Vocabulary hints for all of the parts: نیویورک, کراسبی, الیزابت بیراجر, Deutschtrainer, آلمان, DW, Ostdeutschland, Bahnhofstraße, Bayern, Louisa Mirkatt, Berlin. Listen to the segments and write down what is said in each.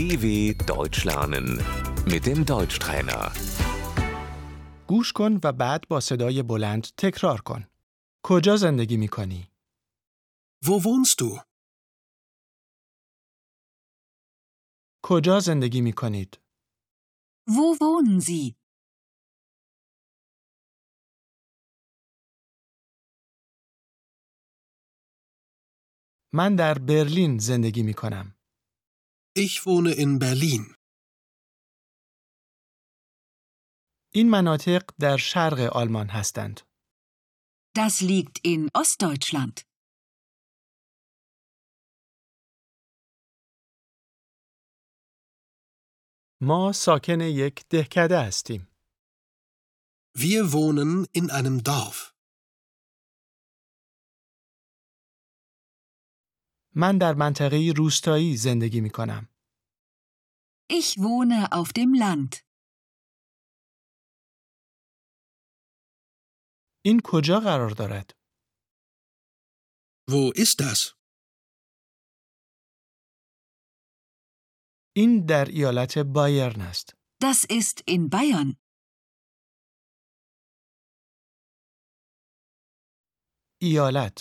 DW Deutsch lernen mit dem Deutschtrainer. گوش کن و بعد با صدای بلند تکرار کن. کجا زندگی می‌کنی؟ Wo wohnst du? کجا زندگی می‌کنید؟ Wo wohnen Sie? من در برلین زندگی می‌کنم. Ich wohne in Berlin. این مناطق در شرق آلمان هستند. Das liegt in Ostdeutschland. ما ساکن یک دهکده هستیم. Wir wohnen in einem Dorf. من در منطقه روستایی زندگی می کنم. Ich wohne auf dem Land. این کجا قرار دارد؟ Wo ist das? این در ایالت بایرن است. Das ist in Bayern. ایالت.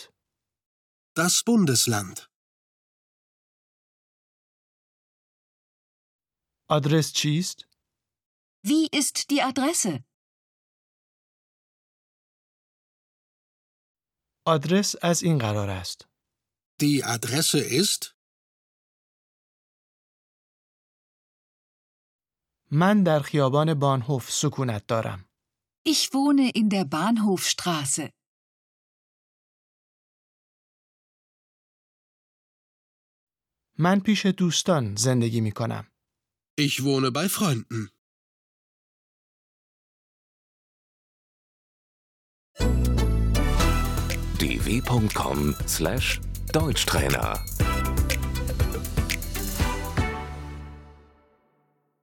Das Bundesland. آدرس چیست؟ Wie ist die Adresse? آدرس از این قرار است. Die Adresse ist. من در خیابان بانهوف سکونت دارم. Ich wohne in der Bahnhofstraße. من پیش دوستان زندگی می کنم. Ich wohne bei Freunden. dw.com/Deutschtrainer